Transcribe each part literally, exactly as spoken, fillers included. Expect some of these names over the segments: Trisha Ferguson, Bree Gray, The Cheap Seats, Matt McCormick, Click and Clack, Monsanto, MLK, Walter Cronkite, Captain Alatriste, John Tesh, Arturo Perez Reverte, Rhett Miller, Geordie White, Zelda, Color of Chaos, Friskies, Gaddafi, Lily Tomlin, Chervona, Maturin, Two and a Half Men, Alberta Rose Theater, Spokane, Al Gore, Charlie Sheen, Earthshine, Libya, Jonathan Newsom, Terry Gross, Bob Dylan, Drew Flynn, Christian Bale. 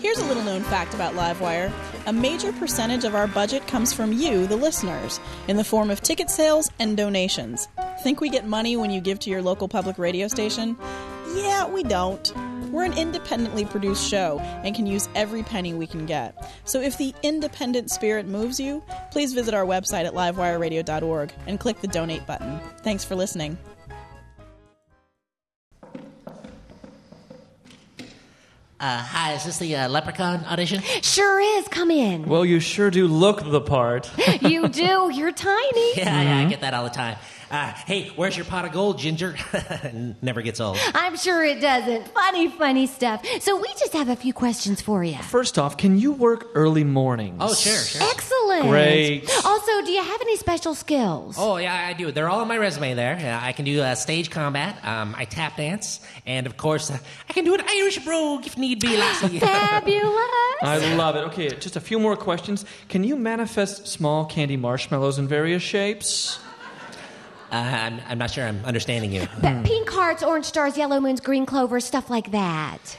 Here's a little known fact about Livewire. A major percentage of our budget comes from you, the listeners, in the form of ticket sales and donations. Think we get money when you give to your local public radio station? Yeah, we don't. We're an independently produced show and can use every penny we can get. So if the independent spirit moves you, please visit our website at livewire radio dot org and click the donate button. Thanks for listening. Uh, hi, is this the uh, Leprechaun audition? Sure is. Come in. Well, you sure do look the part. You do. You're tiny. Yeah, mm-hmm. yeah, I get that all the time. Uh, hey, where's your pot of gold, Ginger? Never gets old. I'm sure it doesn't. Funny, funny stuff. So we just have a few questions for you. First off, can you work early mornings? Oh, sure, sure. Excellent. Great. Also, do you have any special skills? Oh, yeah, I do. They're all on my resume there. Uh, I can do uh, stage combat. Um, I tap dance. And, of course, uh, I can do an Irish brogue if need be. Fabulous. I love it. Okay, just a few more questions. Can you manifest small candy marshmallows in various shapes? Uh, I'm, I'm not sure I'm understanding you. But pink hearts, orange stars, yellow moons, green clover, stuff like that.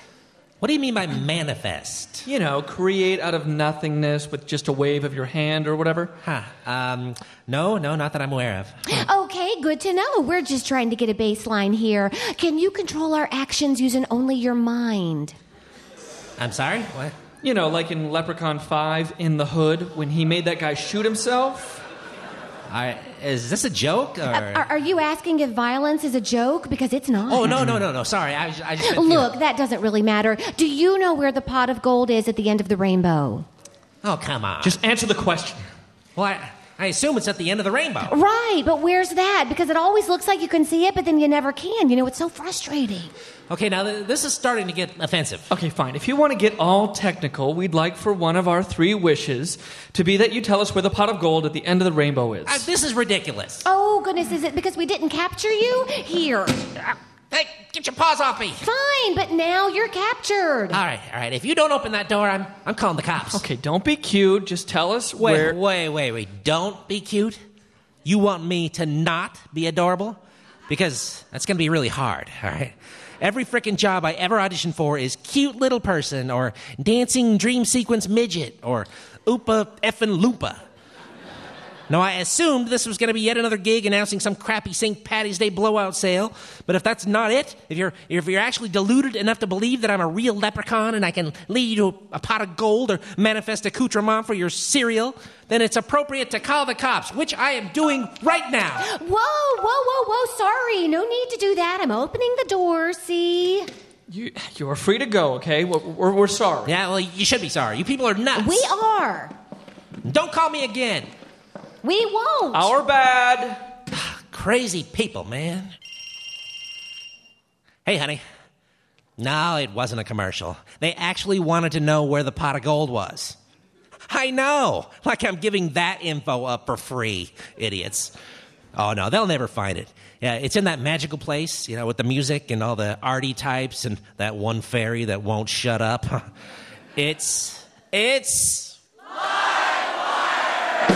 What do you mean by manifest? You know, create out of nothingness with just a wave of your hand or whatever. Huh. Um, no, no, not that I'm aware of. Huh. Okay, good to know. We're just trying to get a baseline here. Can you control our actions using only your mind? I'm sorry? What? You know, like in Leprechaun five, in the Hood, when he made that guy shoot himself. I... Is this a joke? Or? Uh, are, are you asking if violence is a joke? Because it's not. Oh, no, no, no, no. Sorry. I, I just Look, feeling. That doesn't really matter. Do you know where the pot of gold is at the end of the rainbow? Oh, come on. Just answer the question. Well, I, I assume it's at the end of the rainbow. Right, but where's that? Because it always looks like you can see it, but then you never can. You know, it's so frustrating. Okay, now th- this is starting to get offensive. Okay, fine. If you want to get all technical, we'd like for one of our three wishes to be that you tell us where the pot of gold at the end of the rainbow is. Uh, this is ridiculous. Oh, goodness, is it because we didn't capture you? Here. Hey, get your paws off me. Fine, but now you're captured. All right, all right. If you don't open that door, I'm I'm calling the cops. Okay, don't be cute. Just tell us wait, where... Wait, wait, wait. Don't be cute? You want me to not be adorable? Because that's going to be really hard, all right? Every frickin' job I ever auditioned for is cute little person or dancing dream sequence midget or oopa effin' loopa. Now, I assumed this was going to be yet another gig announcing some crappy Saint Patty's Day blowout sale, but if that's not it, if you're if you're actually deluded enough to believe that I'm a real leprechaun and I can lead you to a pot of gold or manifest accoutrement for your cereal, then it's appropriate to call the cops, which I am doing right now. Whoa, whoa, whoa, whoa, sorry. No need to do that. I'm opening the door, see? You, you're free to go, okay? We're, we're, we're sorry. Yeah, well, you should be sorry. You people are nuts. We are. Don't call me again. We won't. Our bad. Crazy people, man. Hey, honey. No, it wasn't a commercial. They actually wanted to know where the pot of gold was. I know. Like I'm giving that info up for free, idiots. Oh, no, they'll never find it. Yeah, it's in that magical place, you know, with the music and all the arty types and that one fairy that won't shut up. It's... It's... Livewire!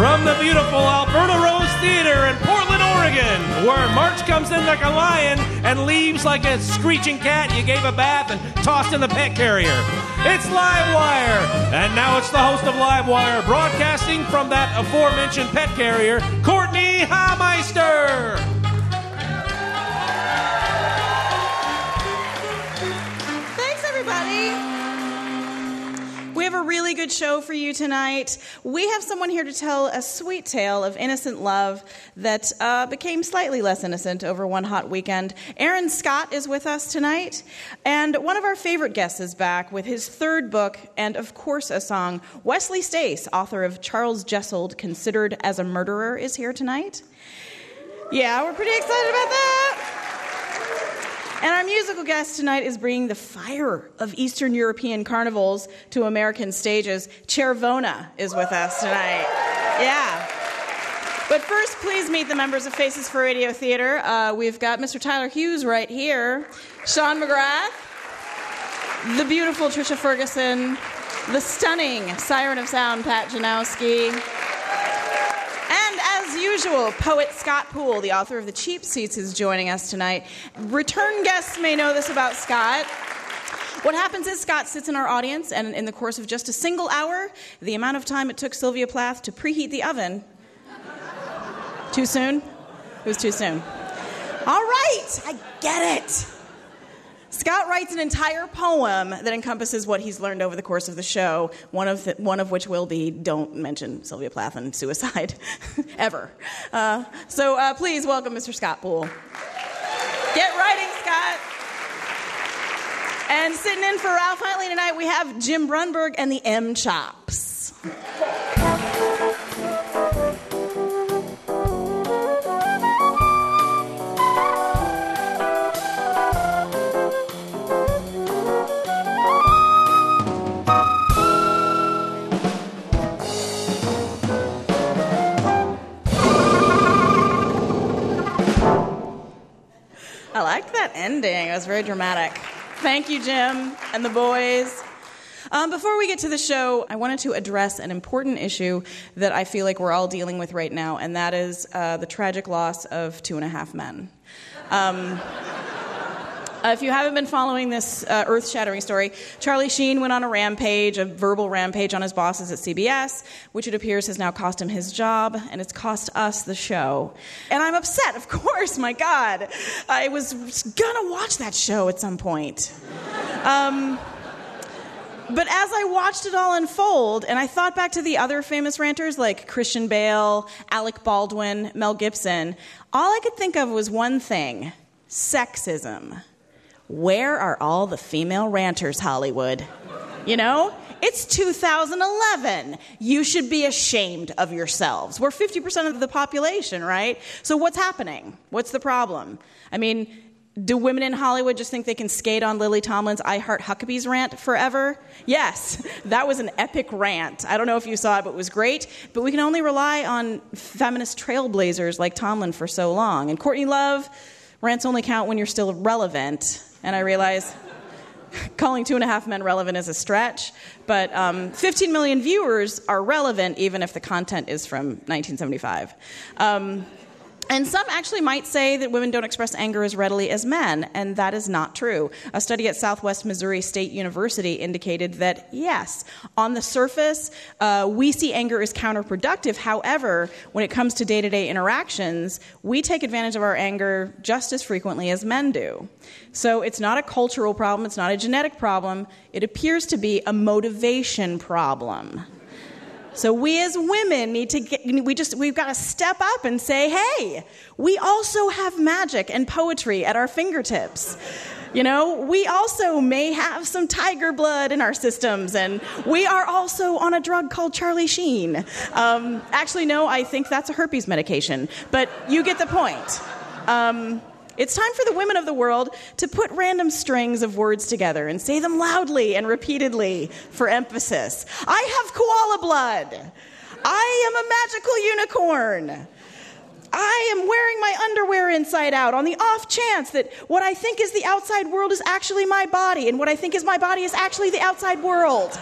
From the beautiful Alberta Rose Theater in Portland, Oregon. Oregon, where March comes in like a lion and leaves like a screeching cat you gave a bath and tossed in the pet carrier. It's Livewire, and now it's the host of Livewire, broadcasting from that aforementioned pet carrier, Courtney Haumeister. Thanks, everybody. We have a really good show for you tonight. We have someone here to tell a sweet tale of innocent love that uh, became slightly less innocent over one hot weekend. Aaron Scott is with us tonight, and one of our favorite guests is back with his third book and, of course, a song. Wesley Stace, author of Charles Jessold, Considered as a Murderer, is here tonight. Yeah, we're pretty excited about that. And our musical guest tonight is bringing the fire of Eastern European carnivals to American stages. Chervona is with us tonight. Yeah. But first, please meet the members of Faces for Radio Theater. Uh, we've got Mister Tyler Hughes right here, Sean McGrath, the beautiful Trisha Ferguson, the stunning Siren of Sound, Pat Janowski, and as usual, poet Scott Poole, the author of The Cheap Seats, is joining us tonight. Return guests may know this about Scott. What happens is Scott sits in our audience, and in the course of just a single hour, the amount of time it took Sylvia Plath to preheat the oven. Too soon? It was too soon. All right, I get it. Scott writes an entire poem that encompasses what he's learned over the course of the show, one of the, one of which will be, don't mention Sylvia Plath and suicide, ever. Uh, so uh, please welcome Mister Scott Poole. Get writing, Scott. And sitting in for Ralph Hightley tonight, we have Jim Brunberg and the M-Chops. I liked that ending. It was very dramatic. Thank you, Jim and the boys. Um, before we get to the show, I wanted to address an important issue that I feel like we're all dealing with right now, and that is uh, the tragic loss of Two and a Half Men. Um, Uh, if you haven't been following this uh, earth-shattering story, Charlie Sheen went on a rampage, a verbal rampage on his bosses at C B S, which it appears has now cost him his job, and it's cost us the show. And I'm upset, of course, my God. I was gonna watch that show at some point. Um... But as I watched it all unfold, and I thought back to the other famous ranters like Christian Bale, Alec Baldwin, Mel Gibson, all I could think of was one thing: sexism. Where are all the female ranters, Hollywood? You know, it's two thousand eleven. You should be ashamed of yourselves. We're fifty percent of the population, right? So what's happening? What's the problem? I mean, do women in Hollywood just think they can skate on Lily Tomlin's I Heart Huckabees rant forever? Yes, that was an epic rant. I don't know if you saw it, but it was great. But we can only rely on feminist trailblazers like Tomlin for so long. And Courtney Love, rants only count when you're still relevant. And I realize calling Two and a Half Men relevant is a stretch, but um, fifteen million viewers are relevant even if the content is from nineteen seventy-five. Um, and some actually might say that women don't express anger as readily as men, and that is not true. A study at Southwest Missouri State University indicated that, yes, on the surface, uh, we see anger as counterproductive. However, when it comes to day-to-day interactions, we take advantage of our anger just as frequently as men do. So it's not a cultural problem, it's not a genetic problem, it appears to be a motivation problem. So we as women need to get, we just, we've got to step up and say, hey, we also have magic and poetry at our fingertips. You know, we also may have some tiger blood in our systems, and we are also on a drug called Charlie Sheen. Um, actually, no, I think that's a herpes medication, but you get the point. Um... It's time for the women of the world to put random strings of words together and say them loudly and repeatedly for emphasis. I have koala blood. I am a magical unicorn. I am wearing my underwear inside out on the off chance that what I think is the outside world is actually my body, and what I think is my body is actually the outside world.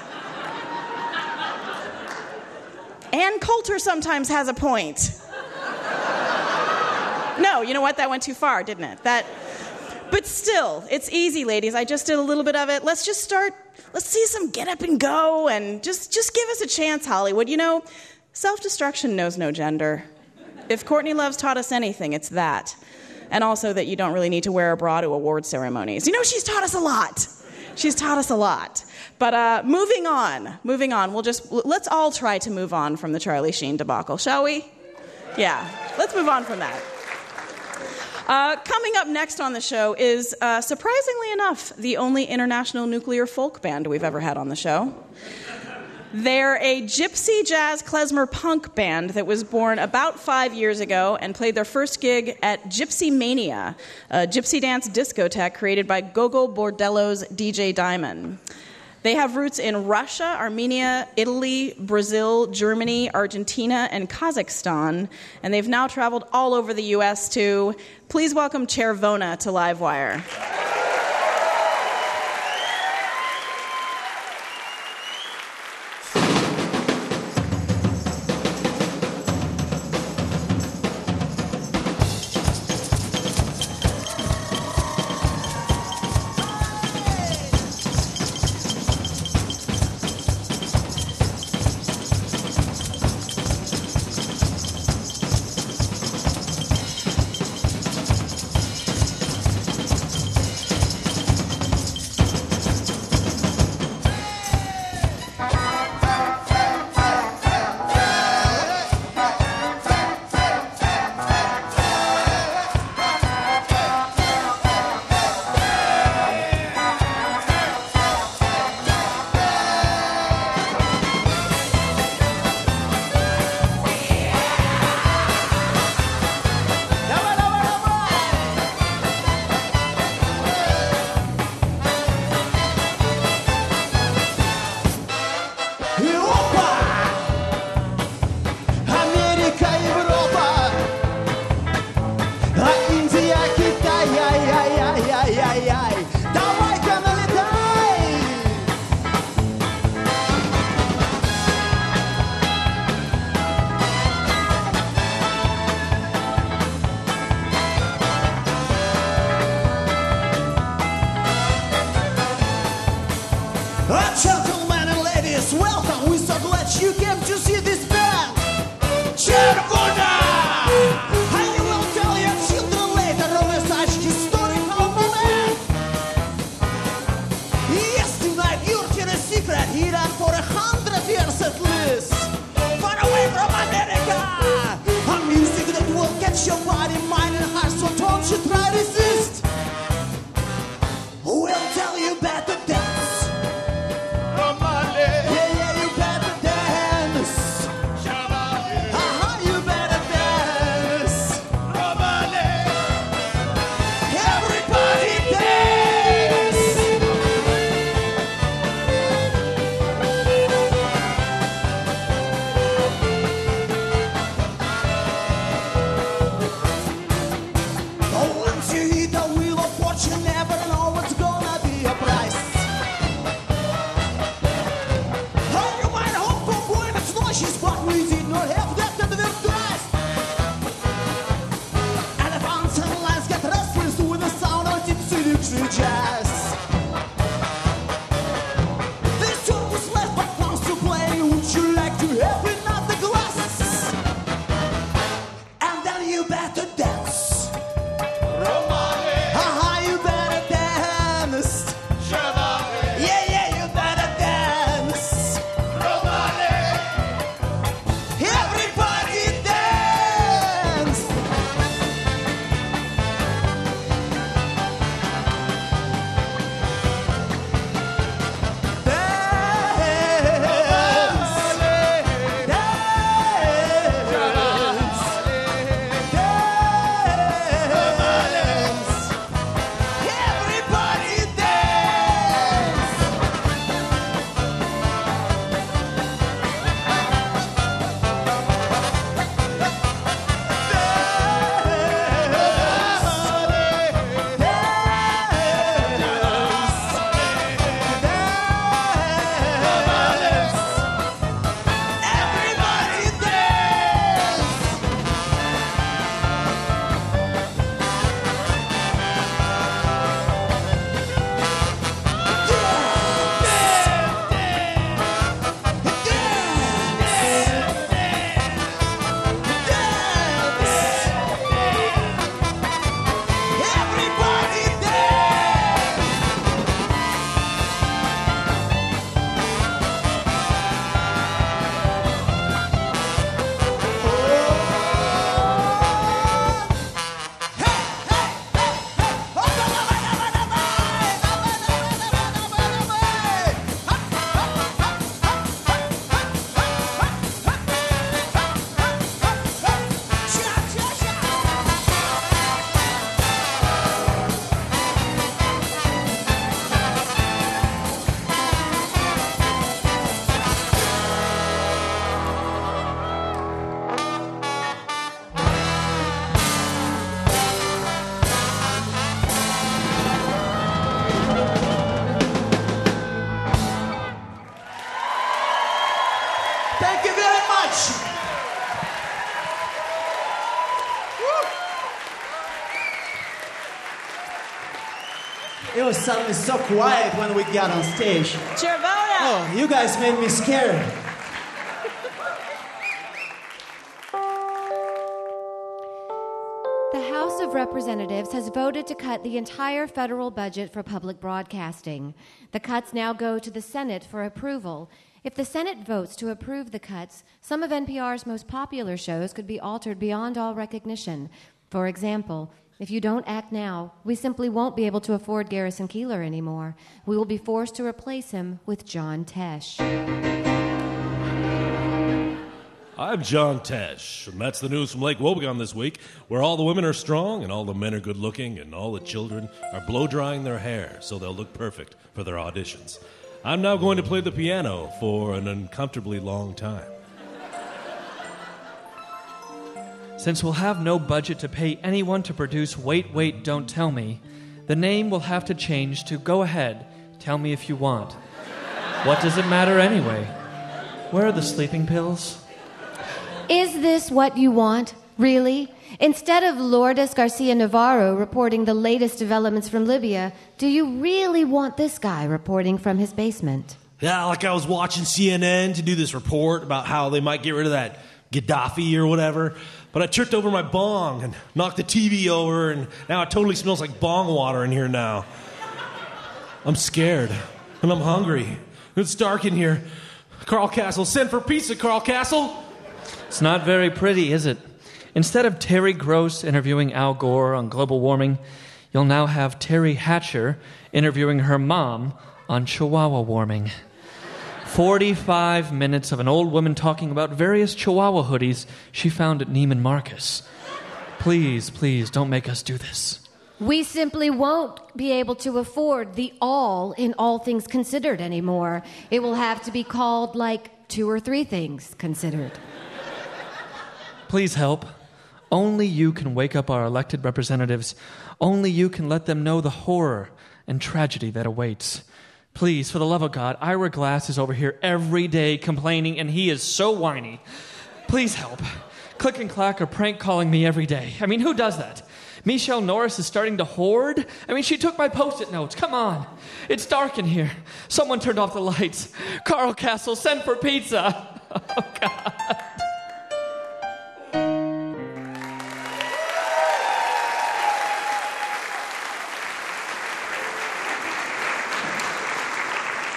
Ann Coulter sometimes has a point. No, you know what? That went too far, didn't it? That. But still, it's easy, ladies. I just did a little bit of it. Let's just start. Let's see some get up and go, and just just give us a chance, Hollywood. You know, self-destruction knows no gender. If Courtney Love's taught us anything, it's that. And also that you don't really need to wear a bra to award ceremonies. You know, she's taught us a lot. She's taught us a lot. But uh, moving on, moving on. We'll just, let's all try to move on from the Charlie Sheen debacle, shall we? Yeah, let's move on from that. Uh, coming up next on the show is, uh, surprisingly enough, the only international nuclear folk band we've ever had on the show. They're a gypsy jazz klezmer punk band that was born about five years ago and played their first gig at Gypsy Mania, a gypsy dance discotheque created by Gogo Bordello's D J Diamond. They have roots in Russia, Armenia, Italy, Brazil, Germany, Argentina, and Kazakhstan, and they've now traveled all over the U S too. Please welcome Chervona to Livewire. It was suddenly so quiet when we got on stage. Chervona! Oh, you guys made me scared. The House of Representatives has voted to cut the entire federal budget for public broadcasting. The cuts now go to the Senate for approval. If the Senate votes to approve the cuts, some of N P R's most popular shows could be altered beyond all recognition. For example, if you don't act now, we simply won't be able to afford Garrison Keillor anymore. We will be forced to replace him with John Tesh. I'm John Tesh, and that's the news from Lake Wobegon this week, where all the women are strong and all the men are good-looking and all the children are blow-drying their hair so they'll look perfect for their auditions. I'm now going to play the piano for an uncomfortably long time. Since we'll have no budget to pay anyone to produce Wait, Wait, Don't Tell Me, the name will have to change to Go Ahead, Tell Me If You Want. What does it matter anyway? Where are the sleeping pills? Is this what you want? Really? Instead of Lourdes Garcia Navarro reporting the latest developments from Libya, do you really want this guy reporting from his basement? Yeah, like I was watching C N N to do this report about how they might get rid of that Gaddafi or whatever, but I tripped over my bong and knocked the T V over, and now it totally smells like bong water in here now. I'm scared, and I'm hungry. It's dark in here. Carl Castle, send for pizza, Carl Castle! It's not very pretty, is it? Instead of Terry Gross interviewing Al Gore on global warming, you'll now have Terry Hatcher interviewing her mom on Chihuahua warming. forty-five minutes of an old woman talking about various Chihuahua hoodies she found at Neiman Marcus. Please, please, don't make us do this. We simply won't be able to afford the all in all things considered anymore. It will have to be called, like, two or three things considered. Please help. Only you can wake up our elected representatives. Only you can let them know the horror and tragedy that awaits. Please, for the love of God, Ira Glass is over here every day complaining, and he is so whiny. Please help. Click and Clack are prank calling me every day. I mean, who does that? Michelle Norris is starting to hoard? I mean, she took my Post-it notes. Come on. It's dark in here. Someone turned off the lights. Carl Castle, send for pizza. Oh, God.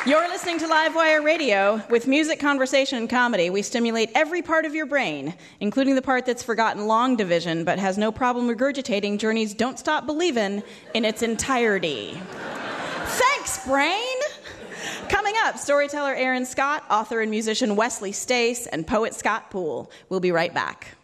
You're listening to Livewire Radio. With music, conversation, and comedy, we stimulate every part of your brain, including the part that's forgotten long division but has no problem regurgitating Journey's Don't Stop Believin' in its entirety. Thanks, brain! Coming up, storyteller Aaron Scott, author and musician Wesley Stace, and poet Scott Poole. We'll be right back.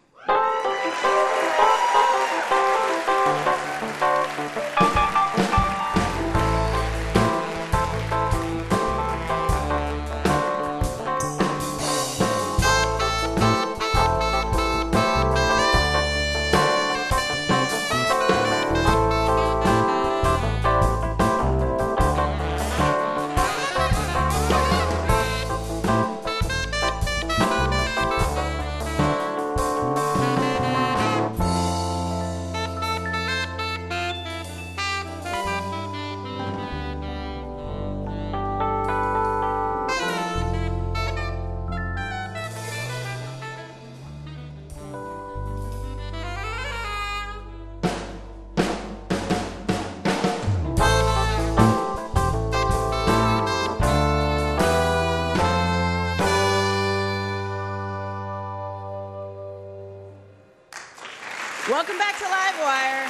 Welcome back to Livewire.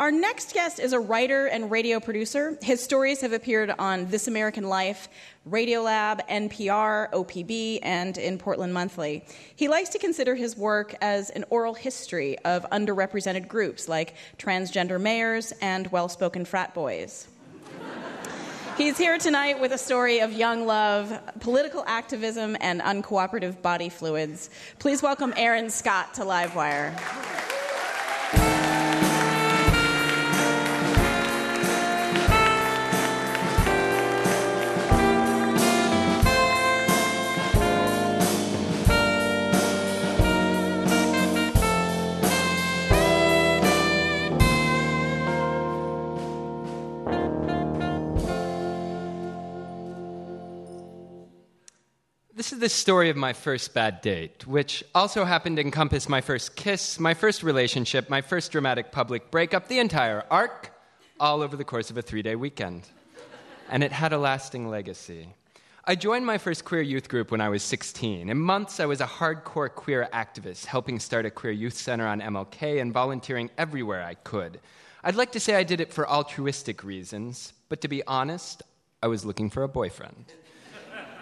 Our next guest is a writer and radio producer. His stories have appeared on This American Life, Radiolab, N P R, O P B, and in Portland Monthly. He likes to consider his work as an oral history of underrepresented groups like transgender mayors and well-spoken frat boys. He's here tonight with a story of young love, political activism, and uncooperative body fluids. Please welcome Aaron Scott to Livewire. This is the story of my first bad date, which also happened to encompass my first kiss, my first relationship, my first dramatic public breakup, the entire arc, all over the course of a three-day weekend. And it had a lasting legacy. I joined my first queer youth group when I was sixteen. In months, I was a hardcore queer activist, helping start a queer youth center on M L K and volunteering everywhere I could. I'd like to say I did it for altruistic reasons, but to be honest, I was looking for a boyfriend.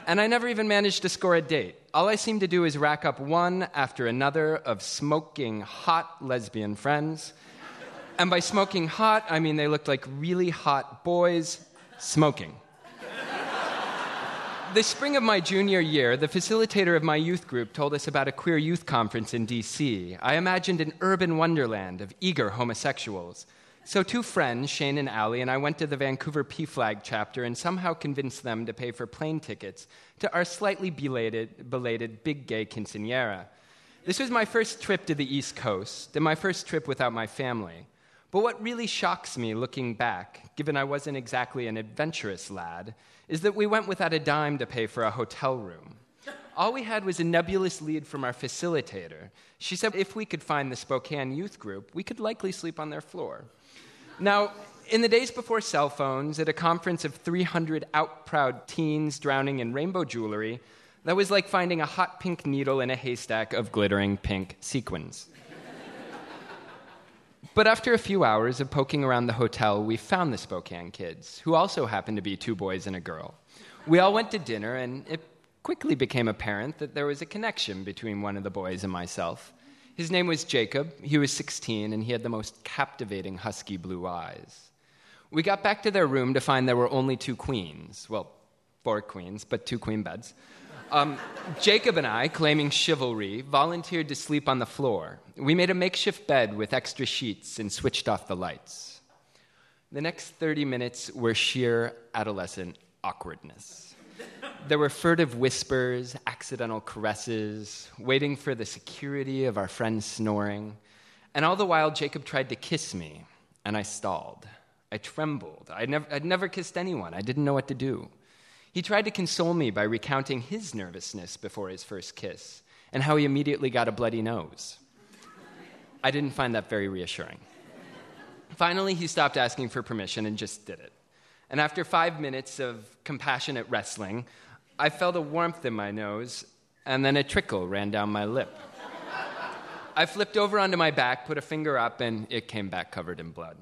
And I never even managed to score a date. All I seemed to do is rack up one after another of smoking hot lesbian friends. And by smoking hot, I mean they looked like really hot boys smoking. The spring of my junior year, the facilitator of my youth group told us about a queer youth conference in D C I imagined an urban wonderland of eager homosexuals. So two friends, Shane and Allie, and I went to the Vancouver P FLAG chapter and somehow convinced them to pay for plane tickets to our slightly belated, belated big gay quinceañera. This was my first trip to the East Coast, and my first trip without my family. But what really shocks me looking back, given I wasn't exactly an adventurous lad, is that we went without a dime to pay for a hotel room. All we had was a nebulous lead from our facilitator. She said if we could find the Spokane youth group, we could likely sleep on their floor. Now, in the days before cell phones, at a conference of three hundred out-proud teens drowning in rainbow jewelry, that was like finding a hot pink needle in a haystack of glittering pink sequins. But after a few hours of poking around the hotel, we found the Spokane kids, who also happened to be two boys and a girl. We all went to dinner, and it quickly became apparent that there was a connection between one of the boys and myself. His name was Jacob, he was sixteen, and he had the most captivating husky blue eyes. We got back to their room to find there were only two queens. Well, four queens, but two queen beds. Um, Jacob and I, claiming chivalry, volunteered to sleep on the floor. We made a makeshift bed with extra sheets and switched off the lights. The next thirty minutes were sheer adolescent awkwardness. There were furtive whispers, accidental caresses, waiting for the security of our friend's snoring. And all the while, Jacob tried to kiss me, and I stalled. I trembled. I'd never, I'd never kissed anyone. I didn't know what to do. He tried to console me by recounting his nervousness before his first kiss and how he immediately got a bloody nose. I didn't find that very reassuring. Finally, he stopped asking for permission and just did it. And after five minutes of compassionate wrestling, I felt a warmth in my nose, and then a trickle ran down my lip. I flipped over onto my back, put a finger up, and it came back covered in blood.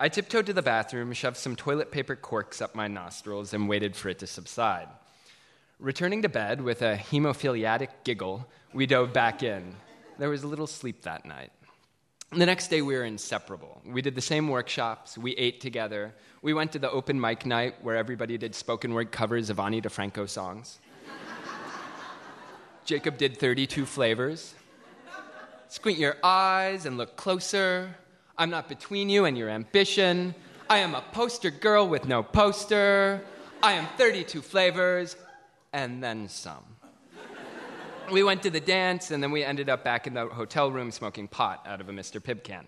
I tiptoed to the bathroom, shoved some toilet paper corks up my nostrils, and waited for it to subside. Returning to bed with a hemophiliatic giggle, we dove back in. There was little sleep that night. The next day, we were inseparable. We did the same workshops, we ate together, we went to the open mic night where everybody did spoken word covers of Ani DeFranco songs. Jacob did thirty-two flavors. Squint your eyes and look closer. I'm not between you and your ambition. I am a poster girl with no poster. I am thirty-two flavors, and then some. We went to the dance, and then we ended up back in the hotel room smoking pot out of a Mister Pibb can.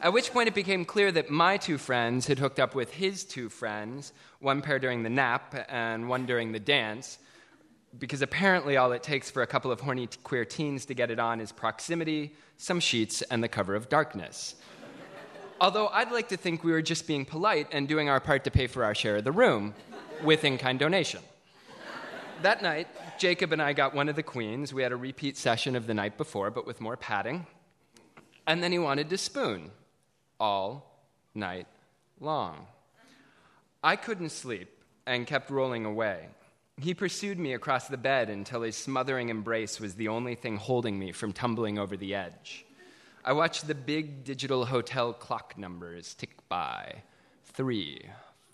At which point it became clear that my two friends had hooked up with his two friends, one pair during the nap and one during the dance, because apparently all it takes for a couple of horny queer teens to get it on is proximity, some sheets, and the cover of darkness. Although I'd like to think we were just being polite and doing our part to pay for our share of the room with in-kind donation. That night, Jacob and I got one of the queens. We had a repeat session of the night before, but with more padding. And then he wanted to spoon all night long. I couldn't sleep and kept rolling away. He pursued me across the bed until his smothering embrace was the only thing holding me from tumbling over the edge. I watched the big digital hotel clock numbers tick by. Three,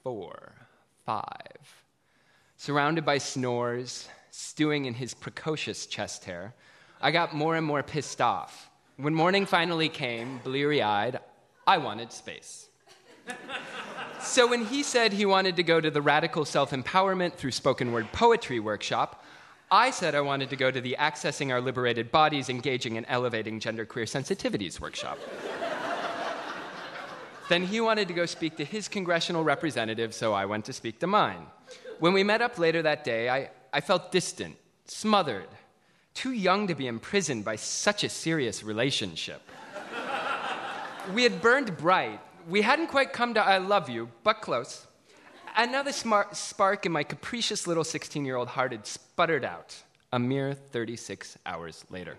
four, five. Surrounded by snores, stewing in his precocious chest hair, I got more and more pissed off. When morning finally came, bleary-eyed, I wanted space. So when he said he wanted to go to the Radical Self-Empowerment through Spoken Word Poetry workshop, I said I wanted to go to the Accessing Our Liberated Bodies, Engaging and Elevating Genderqueer Sensitivities workshop. Then he wanted to go speak to his congressional representative, so I went to speak to mine. When we met up later that day, I, I felt distant, smothered, too young to be imprisoned by such a serious relationship. We had burned bright. We hadn't quite come to I love you, but close. Another smart spark in my capricious little sixteen-year-old heart had sputtered out a mere thirty-six hours later.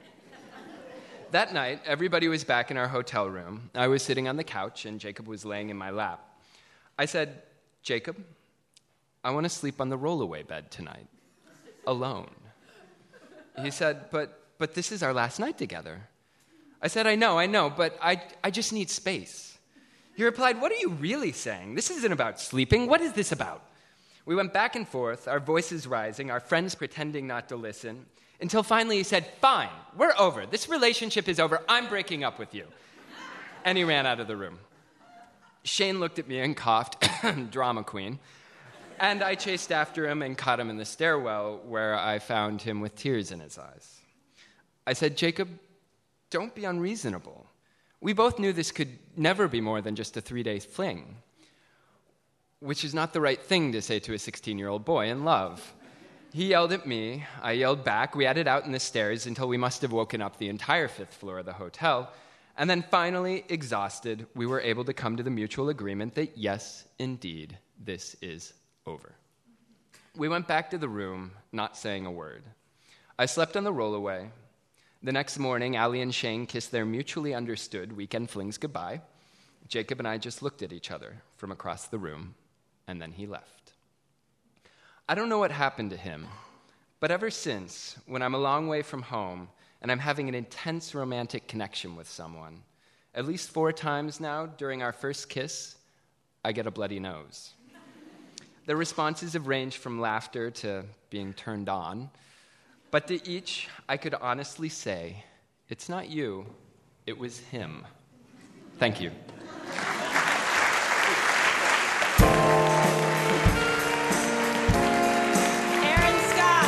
That night, everybody was back in our hotel room. I was sitting on the couch, and Jacob was laying in my lap. I said, Jacob, I want to sleep on the rollaway bed tonight, alone. He said, but but this is our last night together. I said, I know, I know, but I, I just need space. He replied, what are you really saying? This isn't about sleeping. What is this about? We went back and forth, our voices rising, our friends pretending not to listen, until finally he said, fine, we're over. This relationship is over. I'm breaking up with you. And he ran out of the room. Shane looked at me and coughed, drama queen. And I chased after him and caught him in the stairwell, where I found him with tears in his eyes. I said, Jacob, don't be unreasonable. We both knew this could never be more than just a three-day fling, which is not the right thing to say to a sixteen-year-old boy in love. He yelled at me. I yelled back. We had it out in the stairs until we must have woken up the entire fifth floor of the hotel. And then finally, exhausted, we were able to come to the mutual agreement that, yes, indeed, this is over. We went back to the room, not saying a word. I slept on the rollaway. The next morning, Ali and Shane kissed their mutually understood weekend flings goodbye. Jacob and I just looked at each other from across the room, and then he left. I don't know what happened to him, but ever since, when I'm a long way from home and I'm having an intense romantic connection with someone, at least four times now during our first kiss, I get a bloody nose. The responses have ranged from laughter to being turned on. But to each, I could honestly say, it's not you, it was him. Thank you. Aaron Scott.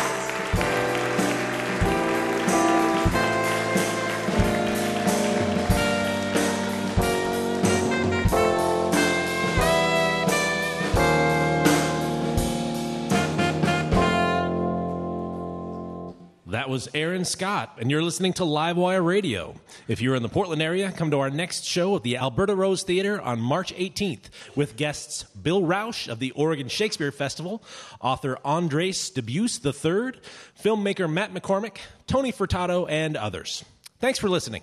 That was Aaron Scott, and you're listening to Livewire Radio. If you're in the Portland area, come to our next show at the Alberta Rose Theater on March eighteenth with guests Bill Rausch of the Oregon Shakespeare Festival, author Andres Debuse the third, filmmaker Matt McCormick, Tony Furtado, and others. Thanks for listening.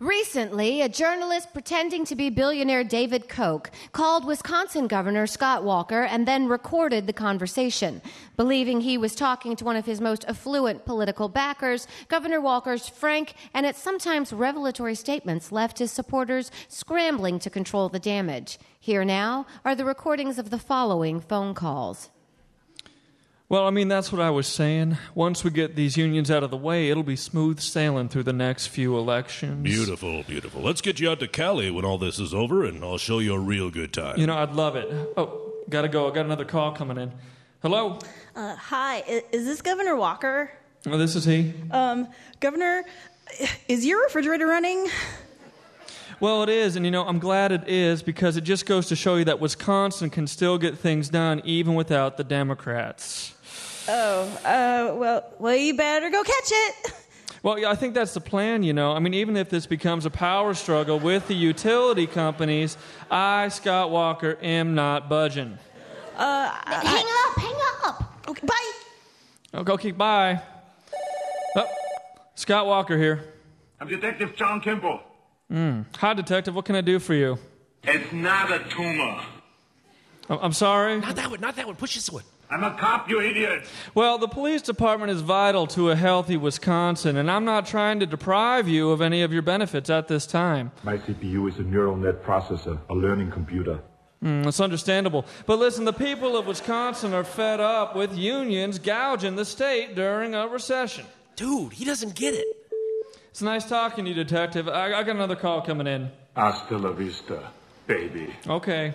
Recently, a journalist pretending to be billionaire David Koch called Wisconsin Governor Scott Walker and then recorded the conversation. Believing he was talking to one of his most affluent political backers, Governor Walker's frank and at sometimes revelatory statements left his supporters scrambling to control the damage. Here now are the recordings of the following phone calls. Well, I mean, that's what I was saying. Once we get these unions out of the way, it'll be smooth sailing through the next few elections. Beautiful, beautiful. Let's get you out to Cali when all this is over, and I'll show you a real good time. You know, I'd love it. Oh, gotta go. I got another call coming in. Hello? Uh, hi. Is this Governor Walker? Oh, this is he. Um, Governor, is your refrigerator running? Well, it is, and, you know, I'm glad it is, because it just goes to show you that Wisconsin can still get things done even without the Democrats. Oh, uh, well, well, you better go catch it. Well, yeah, I think that's the plan, you know. I mean, even if this becomes a power struggle with the utility companies, I, Scott Walker, am not budging. Uh, hang I, up, hang up. Okay, bye. Okay, okay bye. Oh, Scott Walker here. I'm Detective John Kimball. Mm. Hi, Detective. What can I do for you? It's not a tumor. Oh, I'm sorry? Not that one. Not that one. Push this one. I'm a cop, you idiot. Well, the police department is vital to a healthy Wisconsin, and I'm not trying to deprive you of any of your benefits at this time. My C P U is a neural net processor, a learning computer. Mm, that's understandable. But listen, the people of Wisconsin are fed up with unions gouging the state during a recession. Dude, he doesn't get it. It's nice talking to you, Detective. I, I got another call coming in. Hasta la vista, baby. Okay.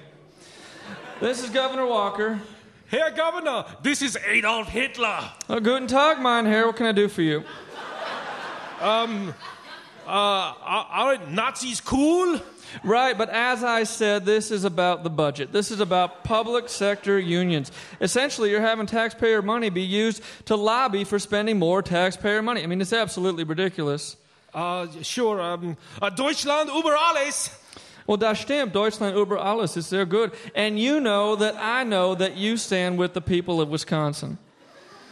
This is Governor Walker. Herr Governor, this is Adolf Hitler. Oh, guten Tag, mein Herr. What can I do for you? Um, uh, aren't Nazis cool? Right, but as I said, this is about the budget. This is about public sector unions. Essentially, you're having taxpayer money be used to lobby for spending more taxpayer money. I mean, it's absolutely ridiculous. Uh, sure. Um, uh, Deutschland über alles. Well, das stimmt. Deutschland über alles is they're good. And you know that I know that you stand with the people of Wisconsin.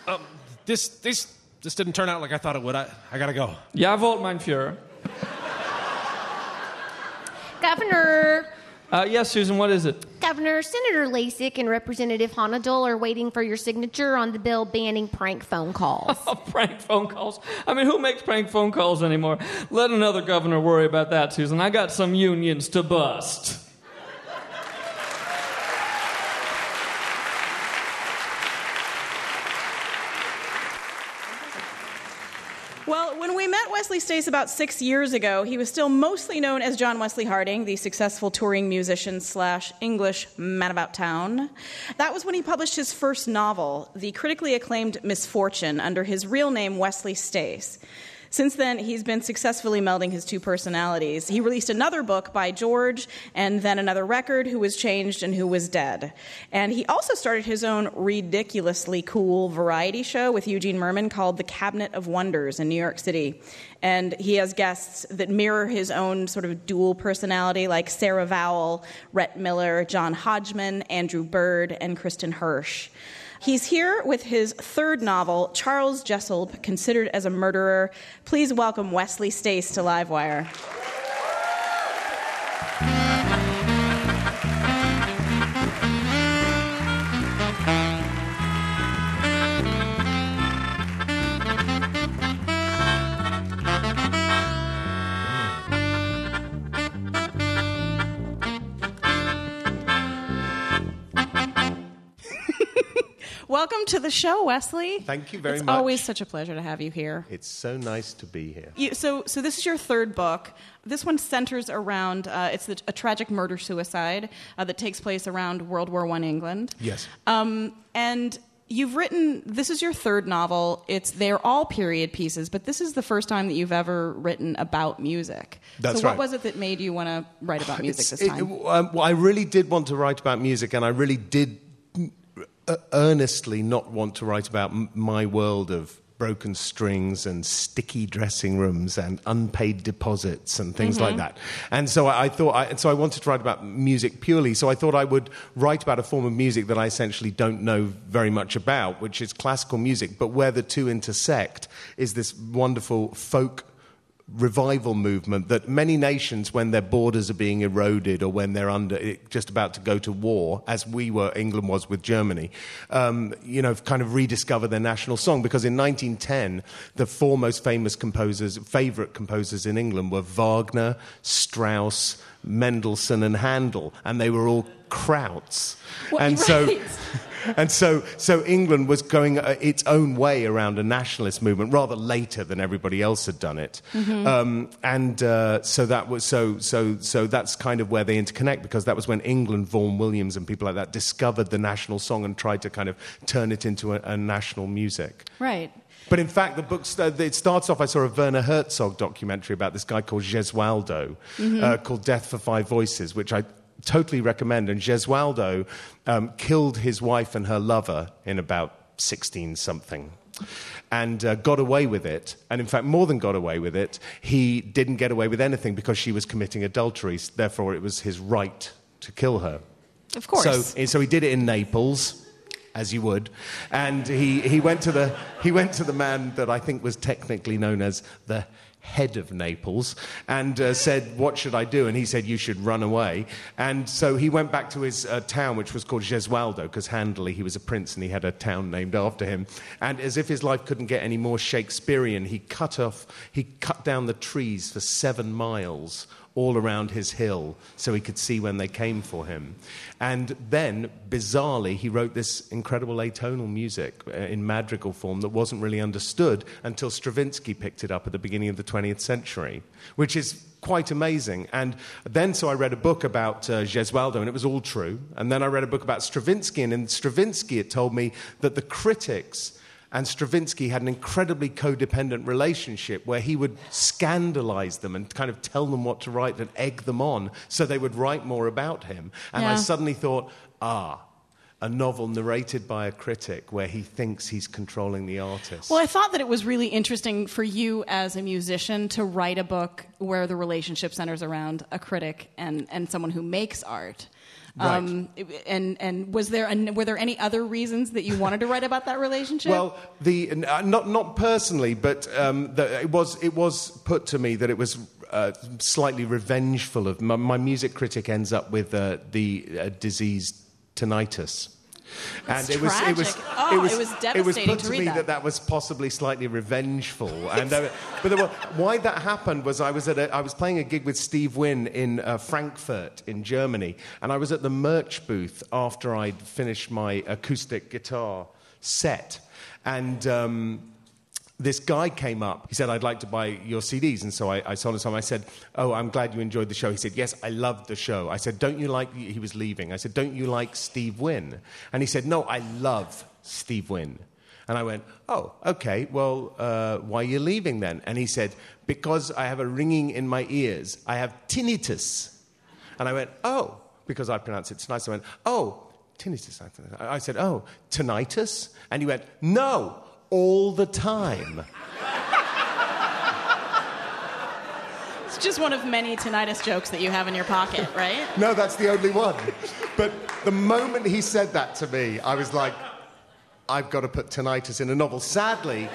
Um, this this this didn't turn out like I thought it would. I, I gotta go. Ja, Volt, mein Führer. Governor. Uh, yes, Susan, what is it? Governor, Senator Lasik and Representative Honadol are waiting for your signature on the bill banning prank phone calls. Oh, prank phone calls? I mean, who makes prank phone calls anymore? Let another governor worry about that, Susan. I got some unions to bust. Well, when we met Wesley Stace about six years ago, he was still mostly known as John Wesley Harding, the successful touring musician slash English man about town. That was when he published his first novel, the critically acclaimed Misfortune, under his real name, Wesley Stace. Since then, he's been successfully melding his two personalities. He released another book by George, and then another record, Who Was Changed and Who Was Dead. And he also started his own ridiculously cool variety show with Eugene Merman called The Cabinet of Wonders in New York City. And he has guests that mirror his own sort of dual personality, like Sarah Vowell, Rhett Miller, John Hodgman, Andrew Bird, and Kristen Hirsch. He's here with his third novel, Charles Jessold, Considered as a Murderer. Please welcome Wesley Stace to Livewire. Welcome to the show, Wesley. Thank you very it's much. It's always such a pleasure to have you here. It's so nice to be here. You, so, so this is your third book. This one centers around, uh, it's the, a tragic murder-suicide uh, that takes place around World War One England. Yes. Um, and you've written, this is your third novel. It's They're all period pieces, but this is the first time that you've ever written about music. That's right. So what right. was it that made you want to write about music it's, this time? It, um, well, I really did want to write about music, and I really did... earnestly not want to write about m- my world of broken strings and sticky dressing rooms and unpaid deposits and things mm-hmm. like that. And so I, I thought, I, and so I wanted to write about music purely. So I thought I would write about a form of music that I essentially don't know very much about, which is classical music, but where the two intersect is this wonderful folk revival movement that many nations, when their borders are being eroded or when they're under it, just about to go to war, as we were, England was with Germany, um, you know, kind of rediscover their national song. Because in nineteen ten, the four most famous composers, favourite composers in England were Wagner, Strauss, Mendelssohn, and Handel, and they were all Krauts. Well, and right. so. And so, so England was going uh, its own way around a nationalist movement rather later than everybody else had done it, mm-hmm. um, and uh, so that was so so so that's kind of where they interconnect, because that was when England, Vaughan Williams, and people like that discovered the national song and tried to kind of turn it into a, a national music. Right. But in fact, the book st- it starts off. I saw a Werner Herzog documentary about this guy called Gesualdo, mm-hmm. uh, called Death for Five Voices, which I. totally recommend. And Gesualdo um, killed his wife and her lover in about sixteen something and uh, got away with it. And in fact, more than got away with it, he didn't get away with anything because she was committing adultery. Therefore, it was his right to kill her. Of course. So, so he did it in Naples, as you would, and he, he went to the he went to the man that I think was technically known as the head of Naples, and uh, said, what should I do? And he said, you should run away. And so he went back to his uh, town, which was called Gesualdo, because handily he was a prince and he had a town named after him. And as if his life couldn't get any more Shakespearean, he cut off, he cut down the trees for seven miles all around his hill so he could see when they came for him. And then, bizarrely, he wrote this incredible atonal music in madrigal form that wasn't really understood until Stravinsky picked it up at the beginning of the twentieth century, which is quite amazing. And then, so I read a book about uh, Gesualdo, and it was all true. And then I read a book about Stravinsky, and in Stravinsky it told me that the critics and Stravinsky had an incredibly codependent relationship where he would scandalize them and kind of tell them what to write and egg them on so they would write more about him. And yeah. I suddenly thought, ah, a novel narrated by a critic where he thinks he's controlling the artist. Well, I thought that it was really interesting for you as a musician to write a book where the relationship centers around a critic and, and someone who makes art. Right. Um, and and was there and were there any other reasons that you wanted to write about that relationship? Well, the uh, not not personally, but um, the, it was it was put to me that it was uh, slightly revengeful. Of my, my music critic ends up with uh, the uh, disease tinnitus. That's and it was, it was, oh, it was it was devastating. It was put to, to read me that. that that was possibly slightly revengeful. And uh, but there were, why that happened was I was at a, I was playing a gig with Steve Wynn in uh, Frankfurt in Germany, and I was at the merch booth after I'd finished my acoustic guitar set, and. Um, This guy came up. He said, I'd like to buy your C Ds. And so I, I sold him some. I said, oh, I'm glad you enjoyed the show. He said, yes, I loved the show. I said, don't you like... He was leaving. I said, don't you like Steve Wynn? And he said, no, I love Steve Wynn. And I went, oh, okay, well, uh, why are you leaving then? And he said, because I have a ringing in my ears. I have tinnitus. And I went, oh, because I pronounce it tinnitus. I went, oh, tinnitus. I said, oh, tinnitus? And he went, no. All the time. It's just one of many tinnitus jokes that you have in your pocket, right? No, that's the only one. But the moment he said that to me, I was like, I've got to put tinnitus in a novel. Sadly...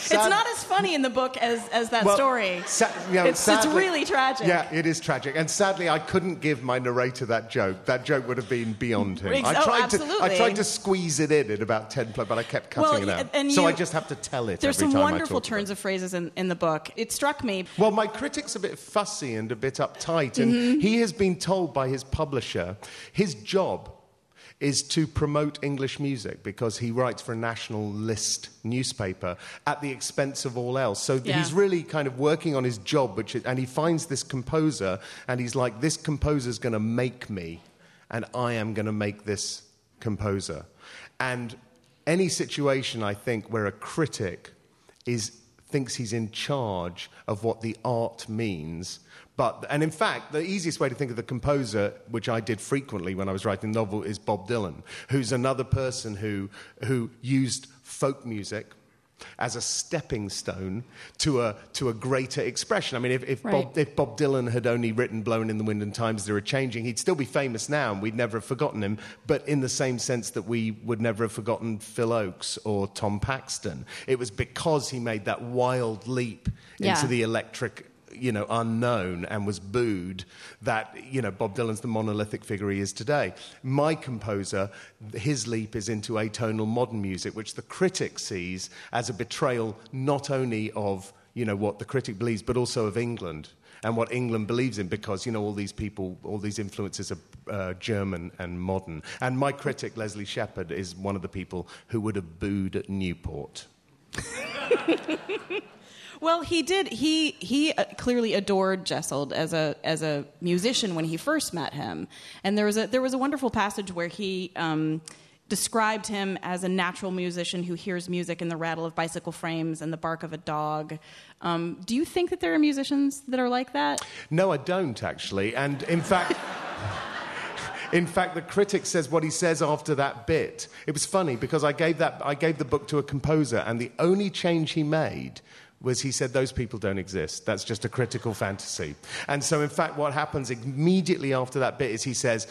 Sad. It's not as funny in the book as, as that well, story. Sa- you know, it's, sadly, it's really tragic. Yeah, it is tragic. And sadly, I couldn't give my narrator that joke. That joke would have been beyond him. Ex- I tried oh, absolutely. To, I tried to squeeze it in at about ten, but I kept cutting well, it out. And you, so I just have to tell it every time I talk. There's some wonderful turns of phrases in, in the book. It struck me. Well, my critic's a bit fussy and a bit uptight. And mm-hmm. he has been told by his publisher his job is to promote English music because he writes for a national list newspaper at the expense of all else. So yeah. he's really kind of working on his job, which is, and he finds this composer, and he's like, this composer's going to make me, and I am going to make this composer. And any situation, I think, where a critic is thinks he's in charge of what the art means... But, and in fact, the easiest way to think of the composer, which I did frequently when I was writing the novel, is Bob Dylan, who's another person who who used folk music as a stepping stone to a to a greater expression. I mean, if, if, right. Bob, if Bob Dylan had only written Blowing in the Wind and Times They Were Changing, he'd still be famous now and we'd never have forgotten him, but in the same sense that we would never have forgotten Phil Oakes or Tom Paxton. It was because he made that wild leap yeah. into the electric... you know, unknown and was booed that, you know, Bob Dylan's the monolithic figure he is today. My composer, his leap is into atonal modern music, which the critic sees as a betrayal not only of, you know, what the critic believes, but also of England and what England believes in because, you know, all these people, all these influences are uh, German and modern. And my critic, Leslie Shepherd, is one of the people who would have booed at Newport. Well, he did. He he clearly adored Jessold as a as a musician when he first met him, and there was a there was a wonderful passage where he um, described him as a natural musician who hears music in the rattle of bicycle frames and the bark of a dog. Um, do you think that there are musicians that are like that? No, I don't actually, and in fact. In fact, the critic says what he says after that bit. It was funny because I gave that I gave the book to a composer, and the only change he made was he said those people don't exist. That's just a critical fantasy. And so, in fact, what happens immediately after that bit is he says,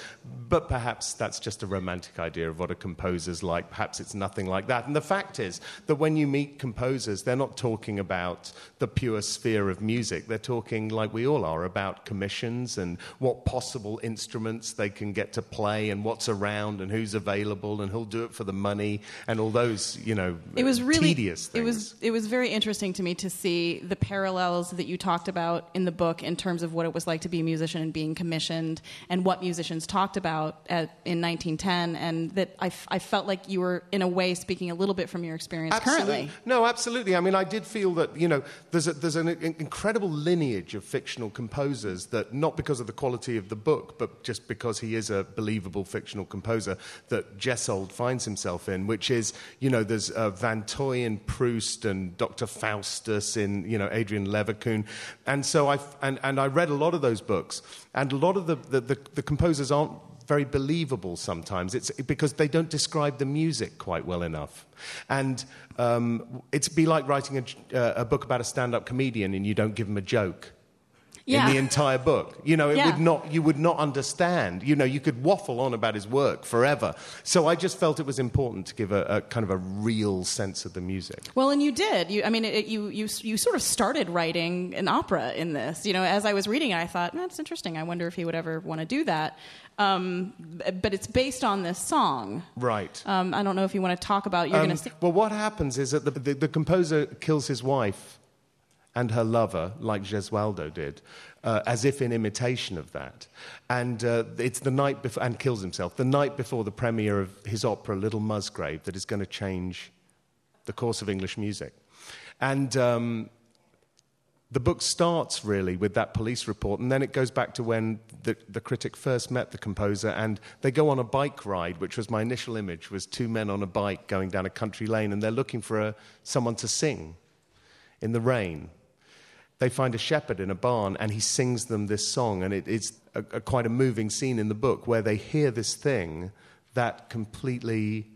but perhaps that's just a romantic idea of what a composer's like. Perhaps it's nothing like that. And the fact is that when you meet composers, they're not talking about the pure sphere of music. They're talking, like we all are, about commissions and what possible instruments they can get to play and what's around and who's available and who'll do it for the money and all those, you know, it was really, tedious things. It was, it was very interesting to me to see the parallels that you talked about in the book in terms of what it was like to be a musician and being commissioned and what musicians talked about at, in nineteen ten, and that I, f- I felt like you were, in a way, speaking a little bit from your experience absolutely. Currently. No, absolutely. I mean, I did feel that, you know, there's, a, there's an incredible lineage of fictional composers that, not because of the quality of the book, but just because he is a believable fictional composer, that Jessold finds himself in, which is, you know, there's uh, Van Toy and Proust and Doctor Faustus in, you know, Adrian Leverkun. And so I, and, and I read a lot of those books, and a lot of the, the, the, the composers aren't very believable sometimes. It's because they don't describe the music quite well enough. And um, it'd be like writing a, uh, a book about a stand-up comedian and you don't give him a joke. Yeah. In the entire book, you know, it yeah. would not. You would not understand. You know, you could waffle on about his work forever. So I just felt it was important to give a, a kind of a real sense of the music. Well, and you did. You, I mean, it, you you you sort of started writing an opera in this. You know, as I was reading it, I thought that's interesting. I wonder if he would ever want to do that. Um, but it's based on this song, right? Um, I don't know if you want to talk about. You're um, going to. See- well, what happens is that the, the, the composer kills his wife and her lover, like Gesualdo did, uh, as if in imitation of that. And uh, it's the night before, and kills himself, the night before the premiere of his opera, Little Musgrave, that is going to change the course of English music. And um, the book starts, really, with that police report, and then it goes back to when the, the critic first met the composer, and they go on a bike ride, which was my initial image, was two men on a bike going down a country lane, and they're looking for a, someone to sing in the rain. They find a shepherd in a barn, and he sings them this song, and it, it's a, a, quite a moving scene in the book where they hear this thing that completely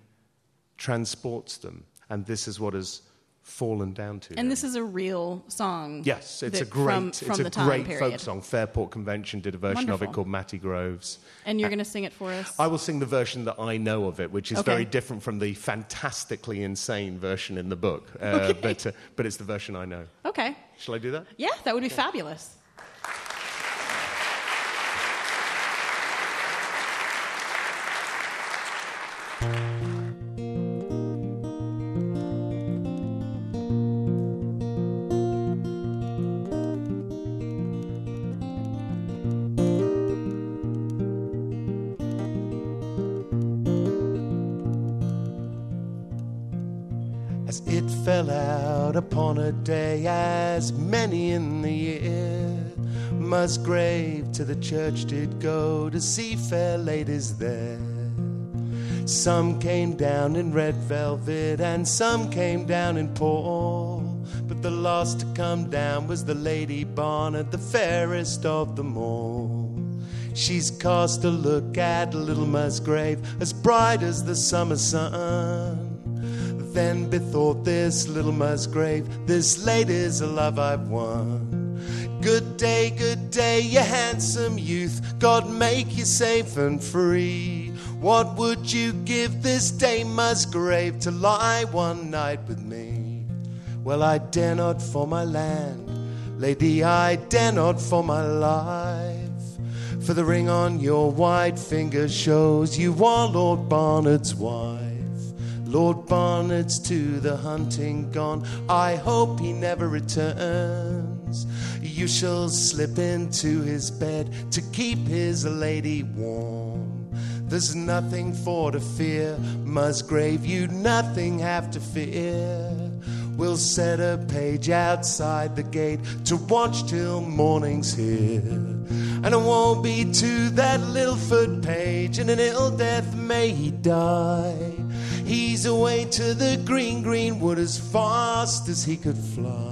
transports them, and this is what has fallen down to and them. This is a real song. Yes, it's that, a great, from, from it's a great period. Folk song. Fairport Convention did a version Wonderful. Of it called Matty Groves. And you're going to sing it for us? I will sing the version that I know of it, which is okay. very different from the fantastically insane version in the book, uh, okay. but uh, but it's the version I know. Okay. Shall I do that? Yeah, that would be fabulous. As it fell out upon a day as many in the year, Musgrave to the church did go to see fair ladies there. Some came down in red velvet and some came down in pall, but the last to come down was the Lady Barnard, the fairest of them all. She's cast a look at little Musgrave, as bright as the summer sun. Then bethought this little Musgrave, this lady's a love I've won. Good day, good day, you handsome youth, God make you safe and free. What would you give this day, Musgrave, to lie one night with me? Well, I dare not for my land, lady, I dare not for my life, for the ring on your white finger shows you are Lord Barnard's wife. Lord Barnard's to the hunting gone, I hope he never returns. You shall slip into his bed to keep his lady warm. There's nothing for to fear, Musgrave, you nothing have to fear. We'll set a page outside the gate to watch till morning's here. And it won't be to that Littlefoot page, and an ill death may he die. He's away to the green, green wood as fast as he could fly.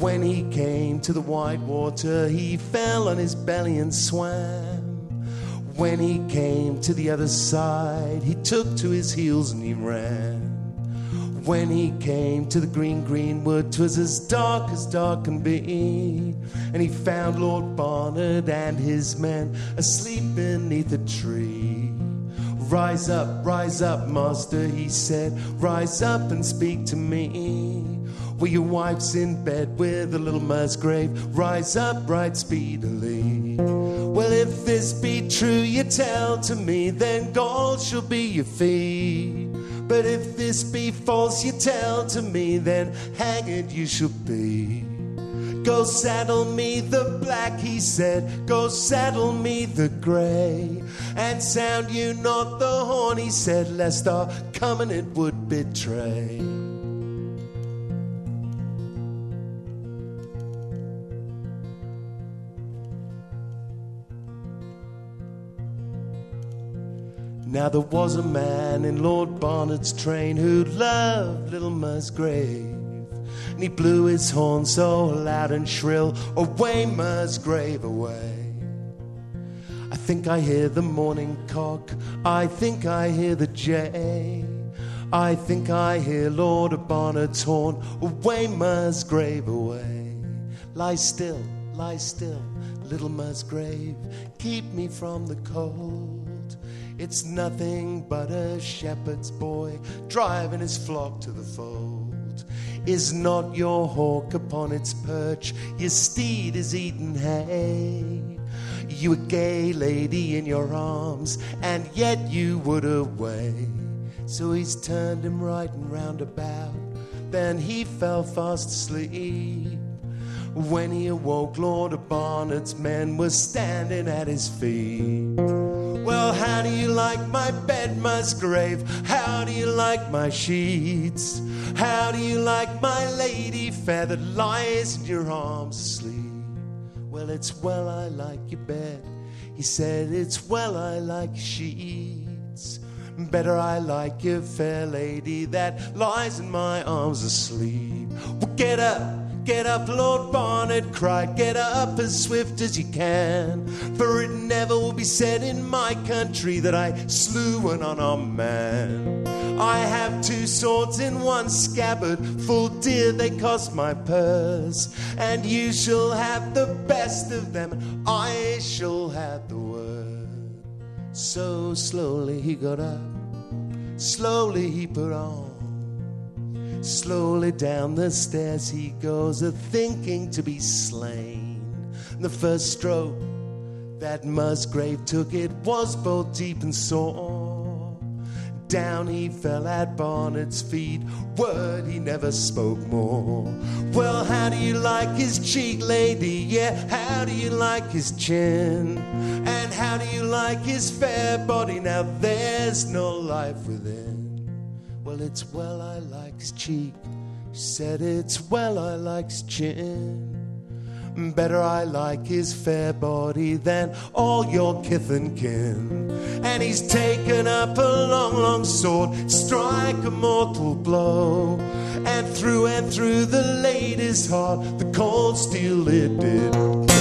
When he came to the wide water, he fell on his belly and swam. When he came to the other side, he took to his heels and he ran. When he came to the green, green wood, 'twas as dark as dark can be. And he found Lord Barnard and his men asleep beneath a tree. Rise up, rise up, master, he said, rise up and speak to me. Well, your wife's in bed with a little musgrave. Rise up right speedily. Well, if this be true you tell to me, then gold shall be your fee. But if this be false you tell to me, then hanged you shall be. Go saddle me the black, he said, go saddle me the grey. And sound you not the horn, he said, lest our covenant it would betray. Now there was a man in Lord Barnard's train who loved little Musgrave. And he blew his horn so loud and shrill, away Musgrave away. I think I hear the morning cock, I think I hear the jay. I think I hear Lord Barnard's horn, away Musgrave away. Lie still, lie still, little Musgrave, keep me from the cold. It's nothing but a shepherd's boy, driving his flock to the fold. Is not your hawk upon its perch? Your steed is eating hay. You a gay lady in your arms, and yet you would away. So he's turned him right and round about, then he fell fast asleep. When he awoke, Lord Barnard's men were standing at his feet. Well, how do you like my bed, Musgrave? How do you like my sheets? How do you like my lady fair that lies in your arms asleep? Well, it's well I like your bed, he said, it's well I like your sheets. Better I like your fair lady that lies in my arms asleep. Well, get up. Get up, Lord Barnard cried, get up as swift as you can, for it never will be said in my country that I slew an unarmed man. I have two swords in one scabbard, full dear they cost my purse, and you shall have the best of them, and I shall have the worst. So slowly he got up, slowly he put on, slowly down the stairs he goes, a-thinking to be slain. The first stroke that Musgrave took, it was both deep and sore. Down he fell at Barnard's feet, word he never spoke more. Well, how do you like his cheek, lady? Yeah, how do you like his chin? And how do you like his fair body? Now there's no life within. Well, it's well I like his cheek, she said, it's well I like his chin. Better I like his fair body than all your kith and kin. And he's taken up a long, long sword, strike a mortal blow, and through and through the lady's heart, the cold steel it did.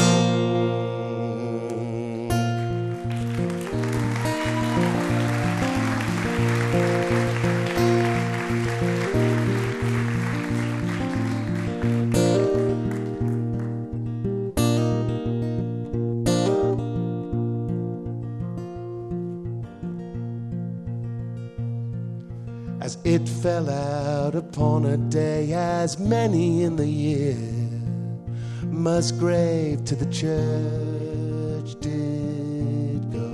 It fell out upon a day as many in the year Musgrave to the church did go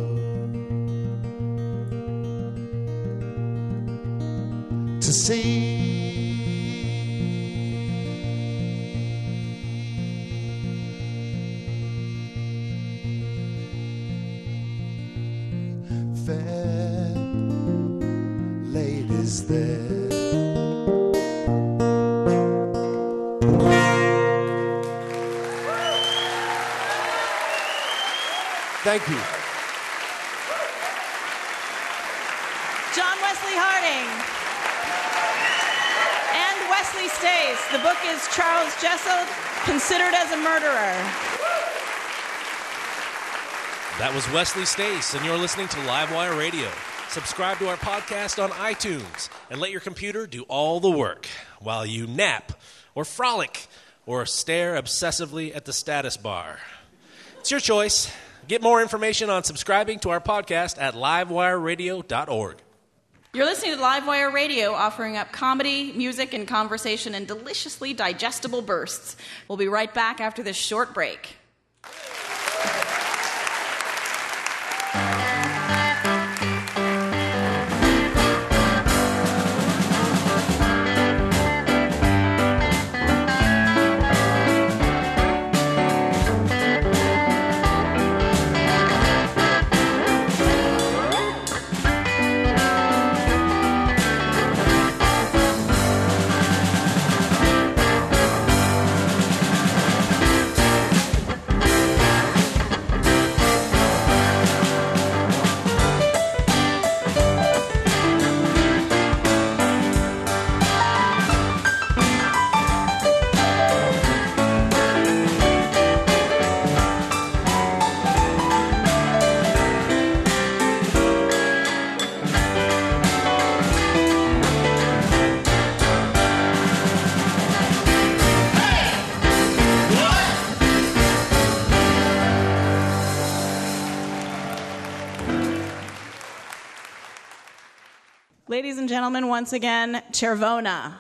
to see Thank you. John Wesley Harding and Wesley Stace. The book is Charles Jessold, Considered as a Murderer. That was Wesley Stace, and you're listening to Livewire Radio. Subscribe to our podcast on iTunes and let your computer do all the work while you nap or frolic or stare obsessively at the status bar. It's your choice. Get more information on subscribing to our podcast at livewire radio dot org. You're listening to Livewire Radio, offering up comedy, music, and conversation in deliciously digestible bursts. We'll be right back after this short break. Ladies and gentlemen, once again, Chervona.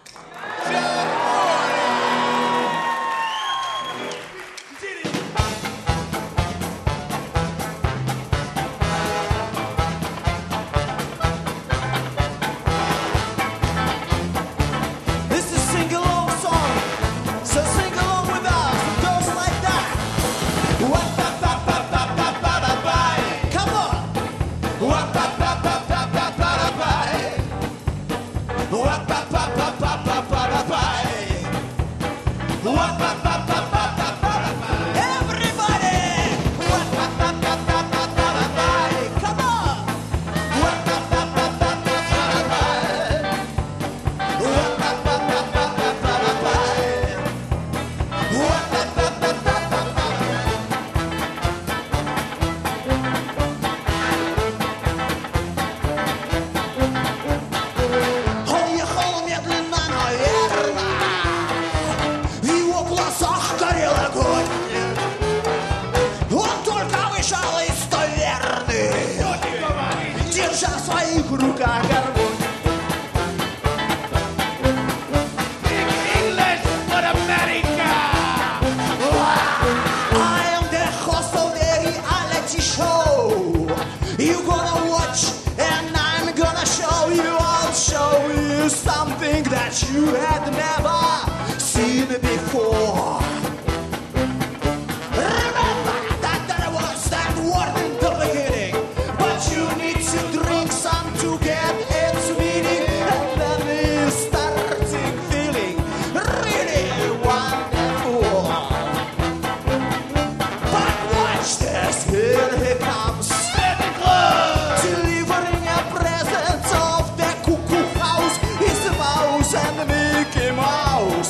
Mouse.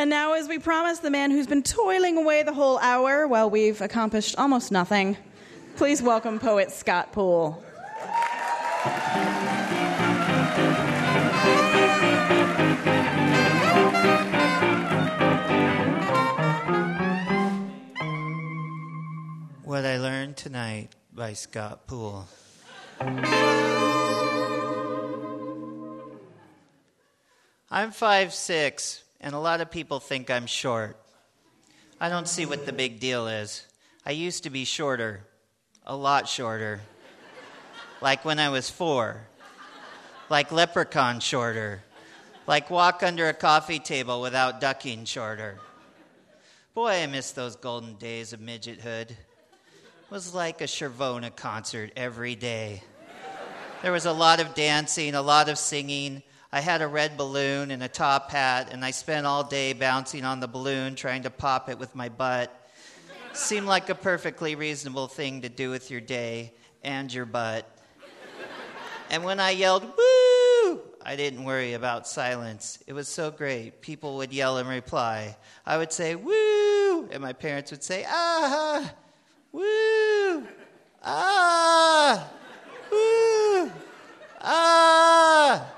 And now, as we promised, the man who's been toiling away the whole hour while we've accomplished almost nothing, please welcome poet Scott Poole. What I Learned Tonight by Scott Poole. I'm five foot six, and a lot of people think I'm short. I don't see what the big deal is. I used to be shorter, a lot shorter, like when I was four, like Leprechaun shorter, like walk under a coffee table without ducking shorter. Boy, I miss those golden days of midgethood. It was like a Chervona concert every day. There was a lot of dancing, a lot of singing. I had a red balloon and a top hat, and I spent all day bouncing on the balloon, trying to pop it with my butt. Seemed like a perfectly reasonable thing to do with your day and your butt. And when I yelled, woo, I didn't worry about silence. It was so great. People would yell in reply. I would say, woo, and my parents would say, ah, woo, ah, woo, ah.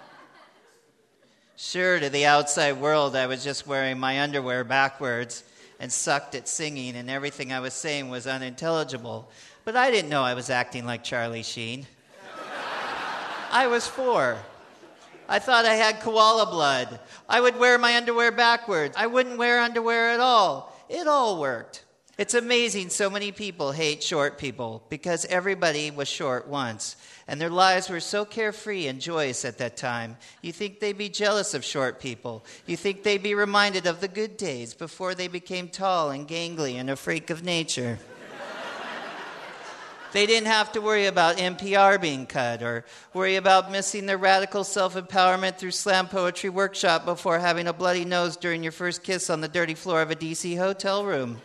Sure, to the outside world, I was just wearing my underwear backwards and sucked at singing, and everything I was saying was unintelligible. But I didn't know I was acting like Charlie Sheen. I was four. I thought I had koala blood. I would wear my underwear backwards. I wouldn't wear underwear at all. It all worked. It's amazing so many people hate short people because everybody was short once, and their lives were so carefree and joyous at that time. You think they'd be jealous of short people. You think they'd be reminded of the good days before they became tall and gangly and a freak of nature. They didn't have to worry about N P R being cut or worry about missing their radical self-empowerment through slam poetry workshop before having a bloody nose during your first kiss on the dirty floor of a D C hotel room.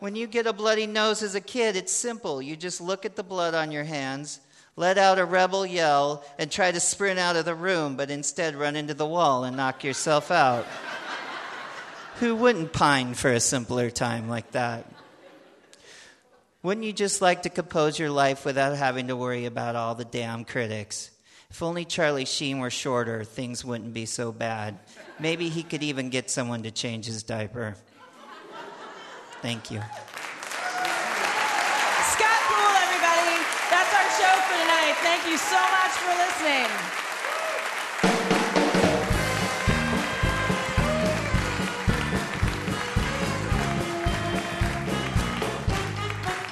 When you get a bloody nose as a kid, it's simple. You just look at the blood on your hands, let out a rebel yell, and try to sprint out of the room, but instead run into the wall and knock yourself out. Who wouldn't pine for a simpler time like that? Wouldn't you just like to compose your life without having to worry about all the damn critics? If only Charlie Sheen were shorter, things wouldn't be so bad. Maybe he could even get someone to change his diaper. Thank you. Scott Poole, everybody. That's our show for tonight. Thank you so much for listening.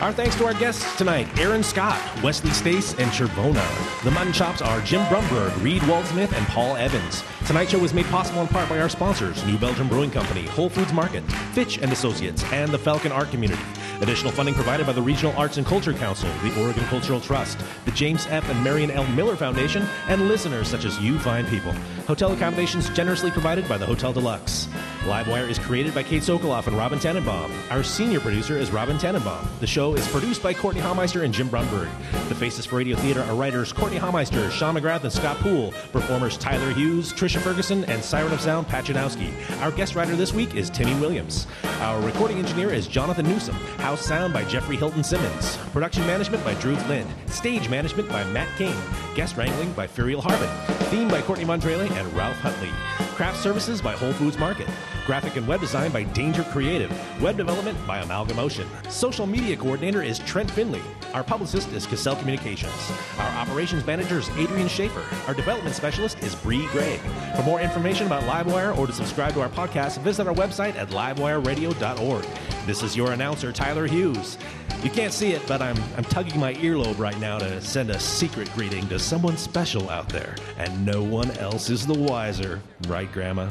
Our thanks to our guests tonight, Aaron Scott, Wesley Stace, and Chervona. The mutton chops are Jim Brunberg, Reed Waldsmith, and Paul Evans. Tonight's show was made possible in part by our sponsors, New Belgium Brewing Company, Whole Foods Market, Fitch and Associates, and the Falcon Art Community. Additional funding provided by the Regional Arts and Culture Council, the Oregon Cultural Trust, the James F. and Marion L. Miller Foundation, and listeners such as you fine people. Hotel accommodations generously provided by the Hotel Deluxe. Livewire is created by Kate Sokoloff and Robin Tannenbaum. Our senior producer is Robin Tannenbaum. The show is produced by Courtney Haumeister and Jim Brunberg. The faces for radio theater are writers Courtney Haumeister, Sean McGrath, and Scott Poole. Performers Tyler Hughes, Trisha Ferguson, and Siren of Sound, Pat Janowski. Our guest writer this week is Timmy Williams. Our recording engineer is Jonathan Newsom. House sound by Jeffrey Hilton Simmons. Production management by Drew Flynn. Stage management by Matt King. Guest wrangling by Furiel Harbin. Theme by Courtney Montrele and Ralph Hightley. Craft services by Whole Foods Market. Graphic and web design by Danger Creative. Web development by Amalgam Ocean. Social media coordinator is Trent Finley. Our publicist is Cassell Communications. Our operations manager is Adrian Schaefer. Our development specialist is Bree Gray. For more information about Livewire or to subscribe to our podcast, visit our website at livewire radio dot org. This is your announcer, Tyler Hughes. You can't see it, but I'm I'm tugging my earlobe right now to send a secret greeting to someone special out there. And no one else is the wiser. Right, Grandma?